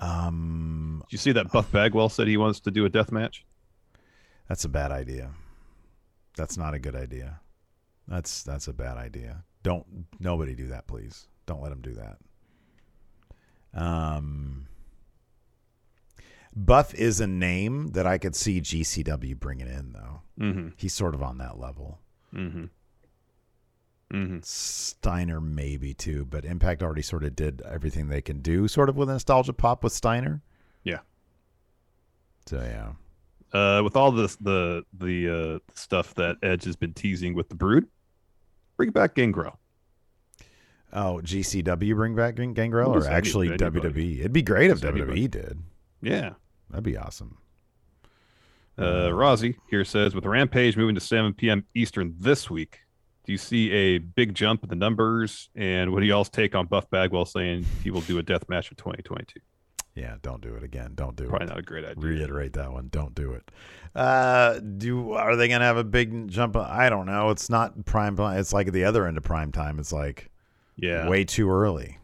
Um, Did you see that Buff Bagwell said he wants to do a death match? That's a bad idea. That's not a good idea. That's that's a bad idea. Don't nobody do that, please. Don't let him do that. Um, Buff is a name that I could see G C W bringing in, though. Mm-hmm. He's sort of on that level. Mm-hmm. Mm-hmm. Steiner maybe too, but Impact already sort of did everything they can do sort of with a nostalgia pop with Steiner. Yeah. So yeah. Uh, with all this the the uh, stuff that Edge has been teasing with the Brood, bring back Gangrel. Oh, G C W bring back Gangrel, or actually W W E? It'd be great if W W E did. Yeah, that'd be awesome. Uh, Rozzy here says, with Rampage moving to seven p.m. Eastern this week, do you see a big jump in the numbers? And what do y'all's take on Buff Bagwell saying he will do a death match in twenty twenty-two? Yeah, don't do it again. Don't do Probably it. Probably not a great idea. Reiterate that one. Don't do it. Uh, do are they going to have a big jump? I don't know. It's not prime time. It's like at the other end of prime time. It's like yeah, way too early.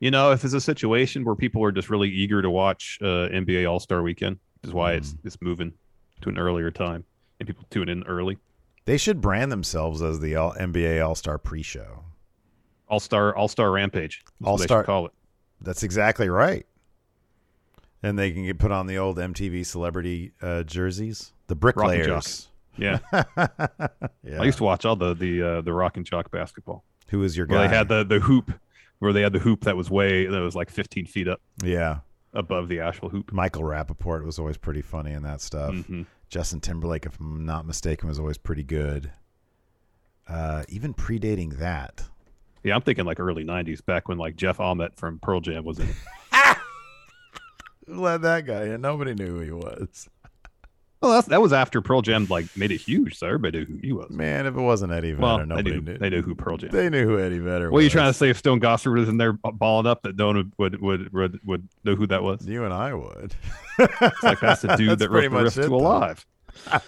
You know, if it's a situation where people are just really eager to watch uh, N B A All-Star Weekend, which is why mm. it's it's moving to an earlier time and people tune in early. They should brand themselves as the all- N B A All-Star Pre-Show. All-Star All-Star Rampage. That's All-Star, what they should call it. That's exactly right. And they can get put on the old M T V celebrity uh, jerseys. The Bricklayers. Yeah. yeah. I used to watch all the the, uh, the Rock and Jock basketball. Who is your guy? Where they had the, the hoop, where they had the hoop that was way, that was like fifteen feet up. Yeah. Above the actual hoop. Michael Rappaport was always pretty funny in that stuff. Mm-hmm. Justin Timberlake, if I'm not mistaken, was always pretty good. Uh, even predating that. Yeah, I'm thinking like early nineties, back when like Jeff Ahmet from Pearl Jam was in it. Let that guy in. Nobody knew who he was. Well, that's, that was after Pearl Jam like made it huge, so everybody knew who he was. Man, if it wasn't Eddie Vedder, well, nobody they knew, knew. They knew who Pearl Jam was. They knew who Eddie Vedder was. What are you trying to say? If Stone Gossard was in there balling up, that no one would would would, would know who that was? You and I would. It's like that's the dude that's that wrote the riff to Alive. I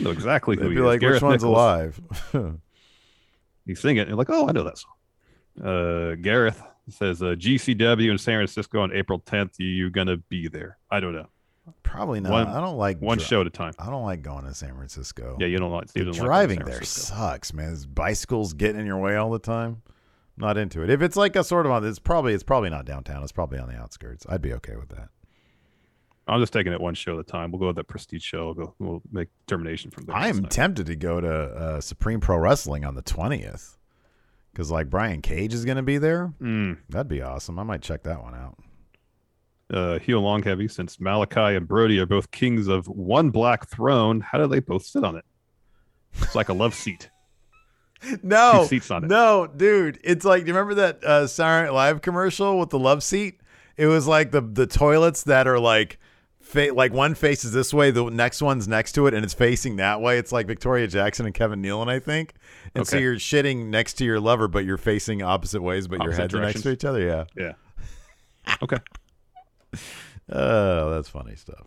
know exactly who They'd he be is. Like, Gareth which one's Nichols. Alive? You sing it, and you're like, oh, I know that song. Uh, Gareth says, uh, G C W in San Francisco on April tenth. Are you going to be there? I don't know. Probably not. One, I don't like one dri- show at a time. I don't like going to San Francisco. Yeah, you don't like you don't driving like there sucks, man. This bicycles getting in your way all the time. I'm not into it. If it's like a sort of on, it's probably it's probably not downtown. It's probably on the outskirts. I'd be okay with that. I'm just taking it one show at a time. We'll go to that Prestige show. We'll, go, we'll make determination from there. I am tempted to go to uh, Supreme Pro Wrestling on the twentieth because like Brian Cage is going to be there. Mm. That'd be awesome. I might check that one out. Uh, heel long heavy, since Malachi and Brody are both kings of one black throne, how do they both sit on it? It's like a love seat. No, two seats on it. No, dude, it's like, do you remember that uh, Saturday Night Live commercial with the love seat? It was like the the toilets that are like fa- like one faces this way, the next one's next to it, and it's facing that way. It's like Victoria Jackson and Kevin Nealon, I think. And okay. So you're shitting next to your lover, but you're facing opposite ways, but opposite your heads are next to each other. Yeah. Yeah. Okay. Oh, that's funny stuff.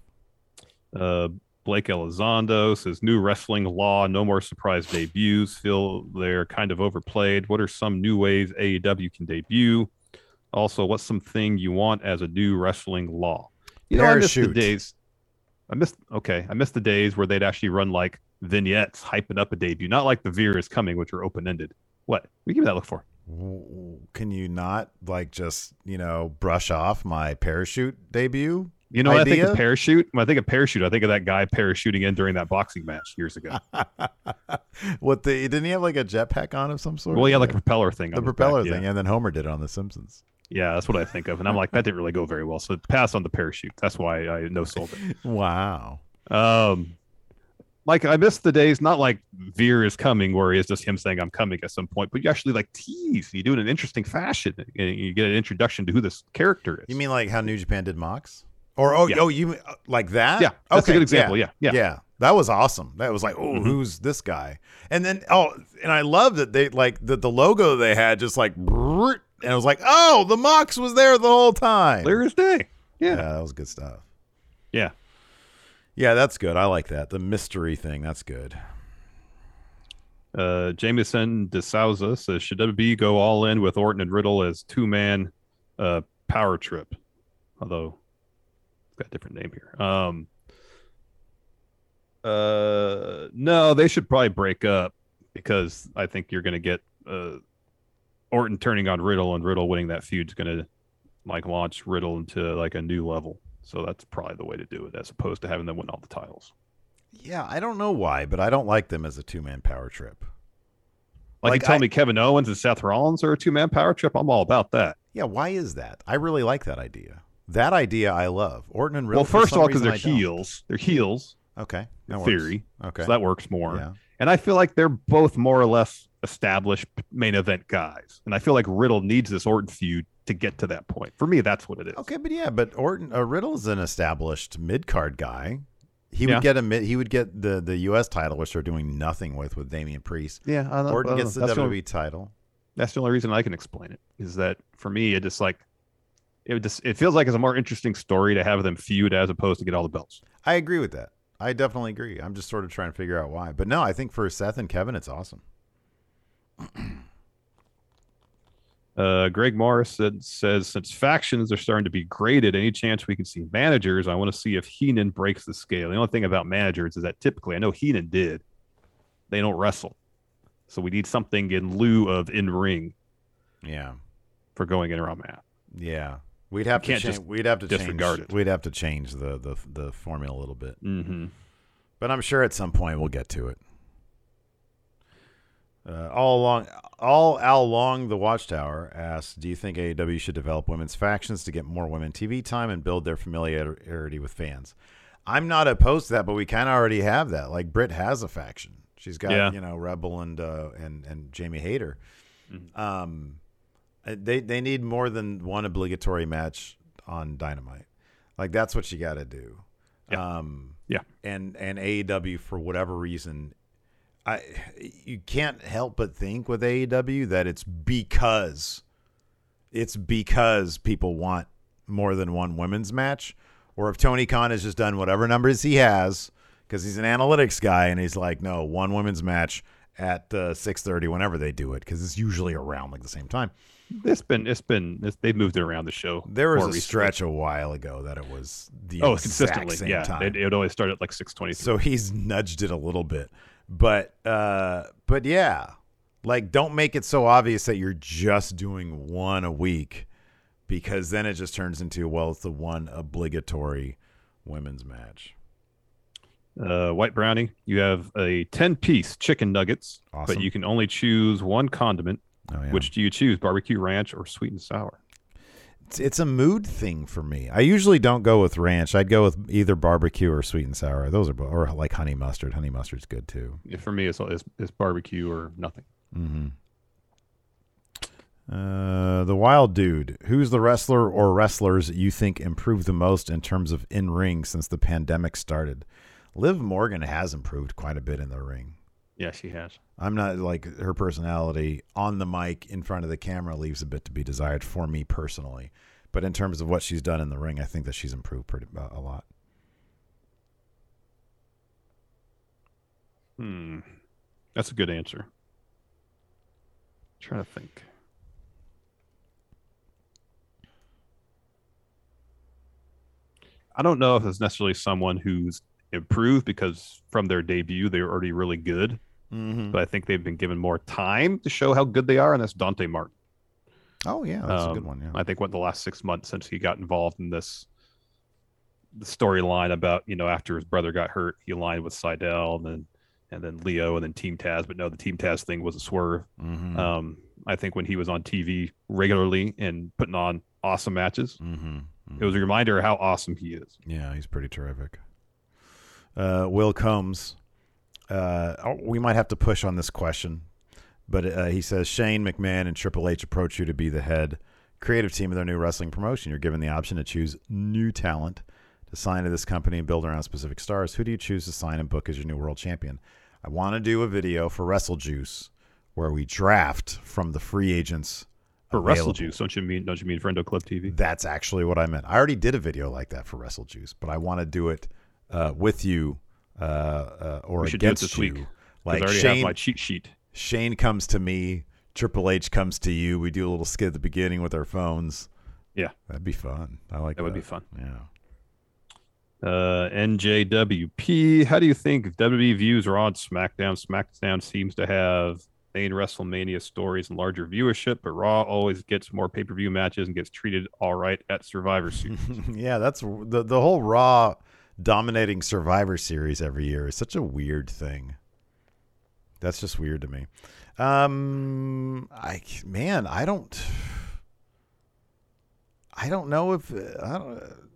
Uh, Blake Elizondo says, new wrestling law, no more surprise debuts. Feel they're kind of overplayed. What are some new ways A E W can debut? Also, what's something you want as a new wrestling law? You know, parachute. I miss the days. I missed. Okay, I missed the days where they'd actually run like vignettes hyping up a debut, not like the Veer is coming, which are open ended. What? What do you give that look for? Can you not like just you know brush off my parachute debut? You know, idea? I think of parachute. When I think of parachute, I think of that guy parachuting in during that boxing match years ago. What the? Didn't he have like a jetpack on of some sort? Well, he had like a propeller thing. The on propeller back, thing, yeah. And then Homer did it on The Simpsons. Yeah, that's what I think of, and I'm like, that didn't really go very well. So pass on the parachute. That's why I no sold it. Wow. Um, like I miss the days, not like Veer is coming, where it's just him saying I'm coming at some point, but you actually like tease. You do it in an interesting fashion, and you get an introduction to who this character is. You mean like how New Japan did Mox? Or oh yeah. oh you like that? Yeah, that's okay. A good example. Yeah. yeah, yeah, yeah. That was awesome. That was like, oh, mm-hmm. who's this guy? And then oh, and I love that they like the the logo they had just like. And I was like, oh, the Mox was there the whole time. Clear as day. Yeah. yeah. That was good stuff. Yeah. Yeah, that's good. I like that. The mystery thing. That's good. Uh, Jameson DeSouza says, should W W E go all in with Orton and Riddle as two-man uh, power trip? Although, it's got a different name here. Um, uh, no, they should probably break up because I think you're going to get... Uh, Orton turning on Riddle and Riddle winning that feud is going to like launch Riddle into like a new level. So that's probably the way to do it as opposed to having them win all the titles. Yeah, I don't know why, but I don't like them as a two-man power trip. Like, like you tell I, me Kevin Owens and Seth Rollins are a two-man power trip? I'm all about that. Yeah, why is that? I really like that idea. That idea I love. Orton and Riddle. Well, first of all, because they're I heels. Don't. They're heels. Okay. That theory. Works. Okay. So that works more. Yeah. And I feel like they're both more or less established main event guys. And I feel like Riddle needs this Orton feud to get to that point. For me, that's what it is. Okay, but yeah, but Orton uh, Riddle's an established mid-card guy. He yeah. would get a mid, he would get the, the U S title, which they're doing nothing with with Damian Priest. Yeah, I Orton I gets the that's W W E only, title. That's the only reason I can explain it is that for me it just like it just it feels like it's a more interesting story to have them feud as opposed to get all the belts. I agree with that. I definitely agree. I'm just sort of trying to figure out why. But no, I think for Seth and Kevin, it's awesome. Uh, Greg Morris says, since factions are starting to be graded, any chance we can see managers? I want to see if Heenan breaks the scale. The only thing about managers is that typically, I know Heenan did, they don't wrestle. So we need something in lieu of in-ring. Yeah. For going in around Matt. Yeah. We'd have to change. We'd have to disregard change, it. We'd have to change the the, the formula a little bit. Mm-hmm. But I'm sure at some point we'll get to it. Uh, all along, all Al Long the Watchtower asks, "Do you think A E W should develop women's factions to get more women T V time and build their familiarity with fans?" I'm not opposed to that, but we kind of already have that. Like Britt has a faction. She's got yeah. you know Rebel and uh, and and Jamie Hayter. Mm-hmm. Um. They they need more than one obligatory match on Dynamite. Like, that's what you got to do. Yeah. Um, yeah. And, and A E W, for whatever reason, I you can't help but think with A E W that it's because it's because people want more than one women's match. Or if Tony Khan has just done whatever numbers he has, because he's an analytics guy, and he's like, no, one women's match at uh, six thirty whenever they do it, because it's usually around like the same time. It's been, it's been, it's, they've moved it around the show. There was a recently. stretch a while ago that it was the oh, exact same yeah. time. It, it would always start at like six twenty. So he's nudged it a little bit, but, uh, but yeah, like don't make it so obvious that you're just doing one a week, because then it just turns into, well, it's the one obligatory women's match. Uh, White Brownie, you have a ten piece chicken nuggets, awesome. But you can only choose one condiment. Oh, yeah. Which do you choose, barbecue, ranch, or sweet and sour? It's, it's a mood thing for me. I usually don't go with ranch. I'd go with either barbecue or sweet and sour. Those are both, or like honey mustard. Honey mustard's good too. Yeah, for me, it's, it's it's barbecue or nothing. Mm-hmm. Uh, the Wild Dude. Who's the wrestler or wrestlers you think improved the most in terms of in ring since the pandemic started? Liv Morgan has improved quite a bit in the ring. Yeah, she has. I'm not like her personality on the mic in front of the camera leaves a bit to be desired for me personally. But in terms of what she's done in the ring, I think that she's improved pretty uh, a lot. Hmm. That's a good answer. I'm trying to think. I don't know if there's necessarily someone who's improve because from their debut, they were already really good. Mm-hmm. But I think they've been given more time to show how good they are, and that's Dante Martin. Oh, yeah, that's um, a good one, yeah. I think what the last six months since he got involved in this storyline about, you know, after his brother got hurt, he aligned with Seidel and then, and then Leo and then Team Taz. But no, the Team Taz thing was a swerve. Mm-hmm. Um, I think when he was on T V regularly and putting on awesome matches, mm-hmm. Mm-hmm. it was a reminder of how awesome he is. Yeah, he's pretty terrific. Uh, Will Combs. Uh, oh, we might have to push on this question. But uh, he says, Shane McMahon and Triple H approach you to be the head creative team of their new wrestling promotion. You're given the option to choose new talent to sign to this company and build around specific stars. Who do you choose to sign and book as your new world champion? I want to do a video for WrestleJuice where we draft from the free agents. For available. WrestleJuice, don't you mean don't you mean Friendo Club T V? That's actually what I meant. I already did a video like that for WrestleJuice, but I want to do it uh, with you uh, uh, or we against do it this you. Week, like I already Shane, have my cheat sheet. Shane comes to me, Triple H comes to you. We do a little skit at the beginning with our phones. Yeah. That'd be fun. I like that. That would be fun. Yeah. Uh, N J W P, how do you think W W E views are on SmackDown? SmackDown seems to have main WrestleMania stories and larger viewership, but Raw always gets more pay-per-view matches and gets treated all right at Survivor Series. Yeah, that's the, the whole Raw dominating Survivor Series every year is such a weird thing. That's just weird to me. Um, I man, I don't, I don't know if I don't.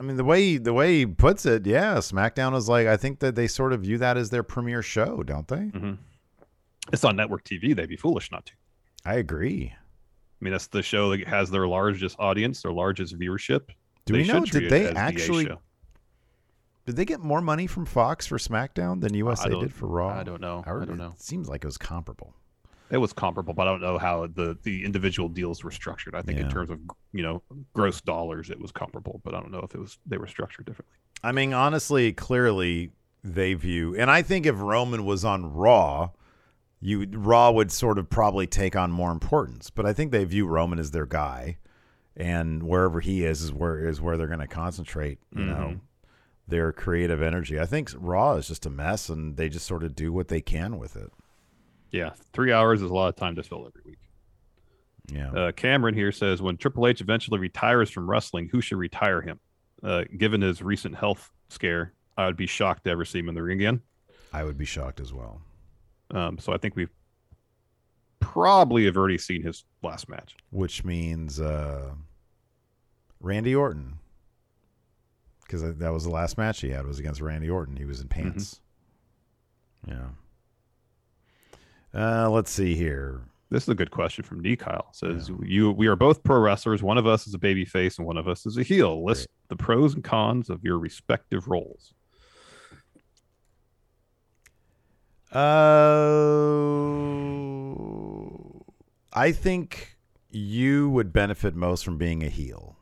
I mean, the way the way he puts it, yeah, SmackDown is like I think that they sort of view that as their premier show, don't they? Mm-hmm. It's on network T V. They'd be foolish not to. I agree. I mean, that's the show that has their largest audience, their largest viewership. Do they we know? Did they actually? Did they get more money from Fox for SmackDown than U S A did for Raw? I don't know. I, I don't know. It seems like it was comparable. It was comparable, but I don't know how the, the individual deals were structured. I think yeah. in terms of, you know, gross dollars, it was comparable, but I don't know if it was they were structured differently. I mean, honestly, clearly they view, and I think if Roman was on Raw, you Raw would sort of probably take on more importance. But I think they view Roman as their guy, and wherever he is is where is where they're going to concentrate. You mm-hmm. know. Their creative energy. I think Raw is just a mess, and they just sort of do what they can with it. Yeah, three hours is a lot of time to fill every week. Yeah. Uh, Cameron here says, when Triple H eventually retires from wrestling, who should retire him? Uh, given his recent health scare, I would be shocked to ever see him in the ring again. I would be shocked as well. Um, so I think we've probably have already seen his last match. Which means uh, Randy Orton. Because that was the last match he had was against Randy Orton. He was in pants. Mm-hmm. Yeah. Uh, let's see here. This is a good question from D. Kyle. It says, yeah. "You, we are both pro wrestlers. One of us is a babyface and one of us is a heel. List Great. The pros and cons of your respective roles." Uh, I think you would benefit most from being a heel.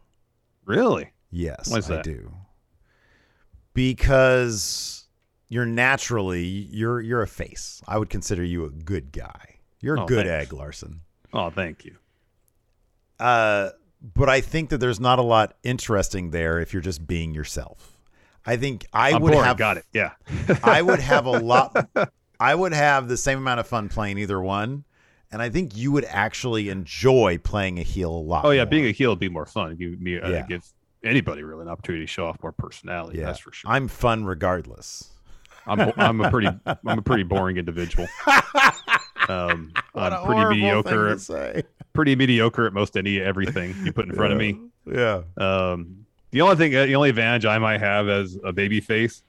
Really? Yes, Why is that? I do. Because you're naturally you're you're a face. I would consider you a good guy. You're a oh, good thanks. egg, Larson. Oh, thank you. Uh, but I think that there's not a lot interesting there if you're just being yourself. I think I I'm would bored. have got it. Yeah, I would have a lot. I would have the same amount of fun playing either one. And I think you would actually enjoy playing a heel a lot. Oh yeah, more. Being a heel would be more fun. You, you uh, yeah. give anybody really an opportunity to show off more personality. Yeah. That's for sure. I'm fun regardless. I'm I'm a pretty I'm a pretty boring individual. Um, I'm pretty mediocre. At, pretty mediocre at most any everything you put in front yeah. of me. Yeah. Um, the only thing, the only advantage I might have as a babyface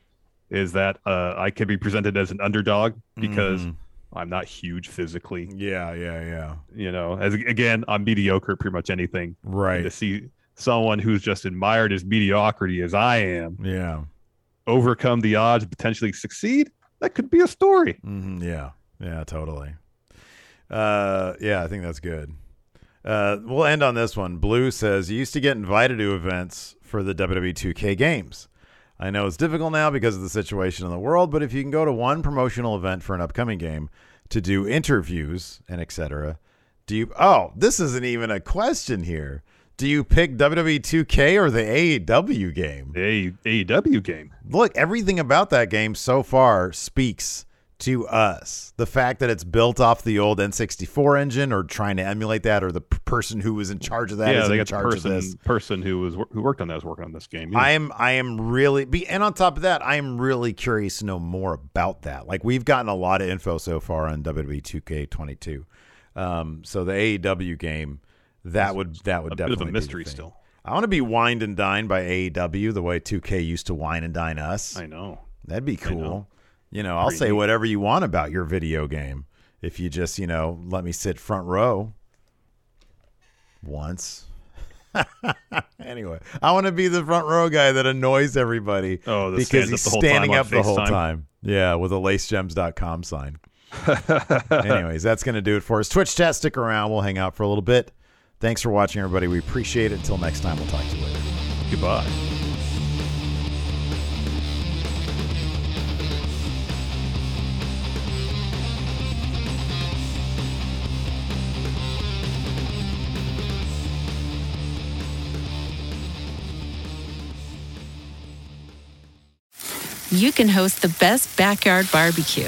is that uh, I can be presented as an underdog because mm. I'm not huge physically. Yeah, yeah, yeah. You know, as again, I'm mediocre at pretty much anything. Right. And to see someone who's just admired as mediocrity as I am, yeah, overcome the odds, potentially succeed. That could be a story. Mm-hmm, yeah, yeah, totally. Uh, yeah, I think that's good. Uh, we'll end on this one. Blue says, you used to get invited to events for the W W E two K games. I know it's difficult now because of the situation in the world, but if you can go to one promotional event for an upcoming game to do interviews and et cetera, do you, oh, this isn't even a question here. Do you pick W W E two K or the A E W game? The A E W game. Look, everything about that game so far speaks to us. The fact that it's built off the old N sixty-four engine, or trying to emulate that, or the p- person who was in charge of that yeah, is in charge person, of this. Person who was who worked on that was working on this game. Yeah. I am I am really be and on top of that, I am really curious to know more about that. Like, we've gotten a lot of info so far on W W E two K twenty-two. Um, so the A E W game, that would that would a definitely bit of a mystery be still. I want to be wined and dined by A E W the way two K used to wine and dine us. I know. That'd be cool. You know, I'll say whatever you want about your video game if you just, you know, let me sit front row once. Anyway, I want to be the front row guy that annoys everybody oh, because he's standing up the whole time. Yeah, with a lace gems dot com sign. Anyways, that's going to do it for us. Twitch chat, stick around. We'll hang out for a little bit. Thanks for watching, everybody. We appreciate it. Until next time, we'll talk to you later. Goodbye. You can host the best backyard barbecue